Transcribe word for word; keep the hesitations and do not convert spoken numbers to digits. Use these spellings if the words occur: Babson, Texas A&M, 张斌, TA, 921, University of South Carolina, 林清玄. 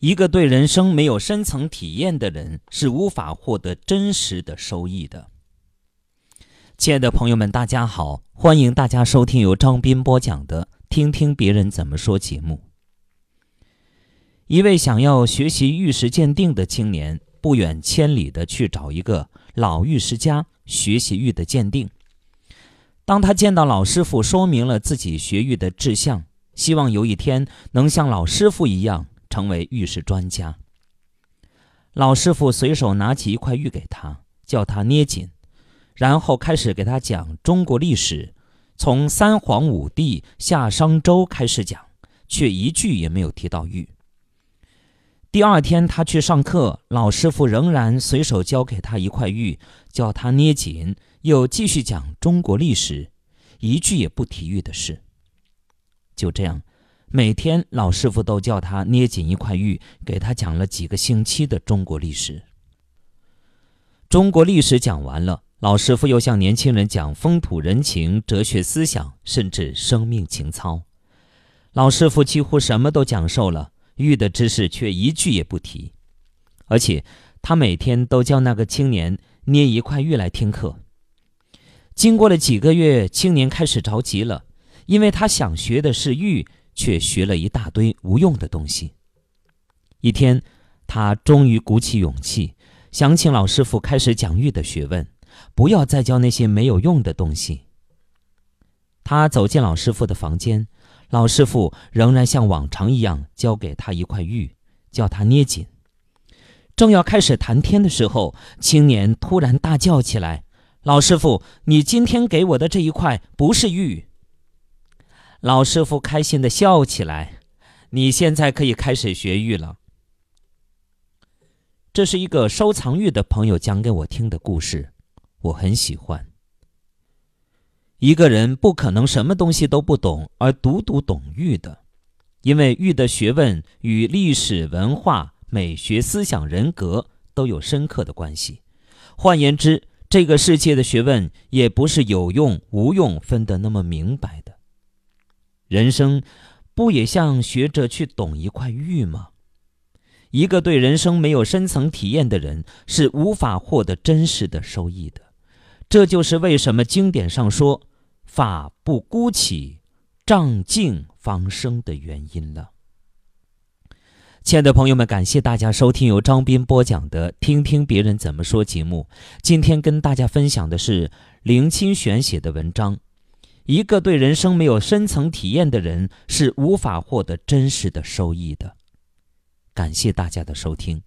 一个对人生没有深层体验的人是无法获得真实的收益的。亲爱的朋友们，大家好，欢迎大家收听由张斌播讲的《听听别人怎么说》节目。一位想要学习玉石鉴定的青年，不远千里的去找一个老玉石家学习玉的鉴定。当他见到老师傅，说明了自己学玉的志向，希望有一天能像老师傅一样成为玉石专家。老师傅随手拿起一块玉给他，叫他捏紧，然后开始给他讲中国历史，从三皇五帝夏商周开始讲，却一句也没有提到玉。第二天他去上课，老师傅仍然随手交给他一块玉，叫他捏紧，又继续讲中国历史，一句也不提玉的事。就这样，每天老师傅都叫他捏紧一块玉，给他讲了几个星期的中国历史。中国历史讲完了，老师傅又向年轻人讲风土人情、哲学思想，甚至生命情操。老师傅几乎什么都讲授了，玉的知识却一句也不提，而且他每天都叫那个青年捏一块玉来听课。经过了几个月，青年开始着急了，因为他想学的是玉，却学了一大堆无用的东西。一天，他终于鼓起勇气，想请老师傅开始讲玉的学问，不要再教那些没有用的东西。他走进老师傅的房间，老师傅仍然像往常一样交给他一块玉，叫他捏紧。正要开始谈天的时候，青年突然大叫起来：“老师傅，你今天给我的这一块不是玉！”老师傅开心地笑起来：“你现在可以开始学玉了。”这是一个收藏玉的朋友讲给我听的故事，我很喜欢。一个人不可能什么东西都不懂，而独独懂玉的，因为玉的学问与历史、文化、美学、思想、人格都有深刻的关系。换言之，这个世界的学问也不是有用、无用分得那么明白的。人生不也像学着去懂一块玉吗？一个对人生没有深层体验的人是无法获得真实的收益的。这就是为什么经典上说法不姑起，障净方生的原因了。亲爱的朋友们，感谢大家收听由张斌播讲的《听听别人怎么说》节目。今天跟大家分享的是林清玄写的文章，一个对人生没有深层体验的人是无法获得真实的收益的。感谢大家的收听。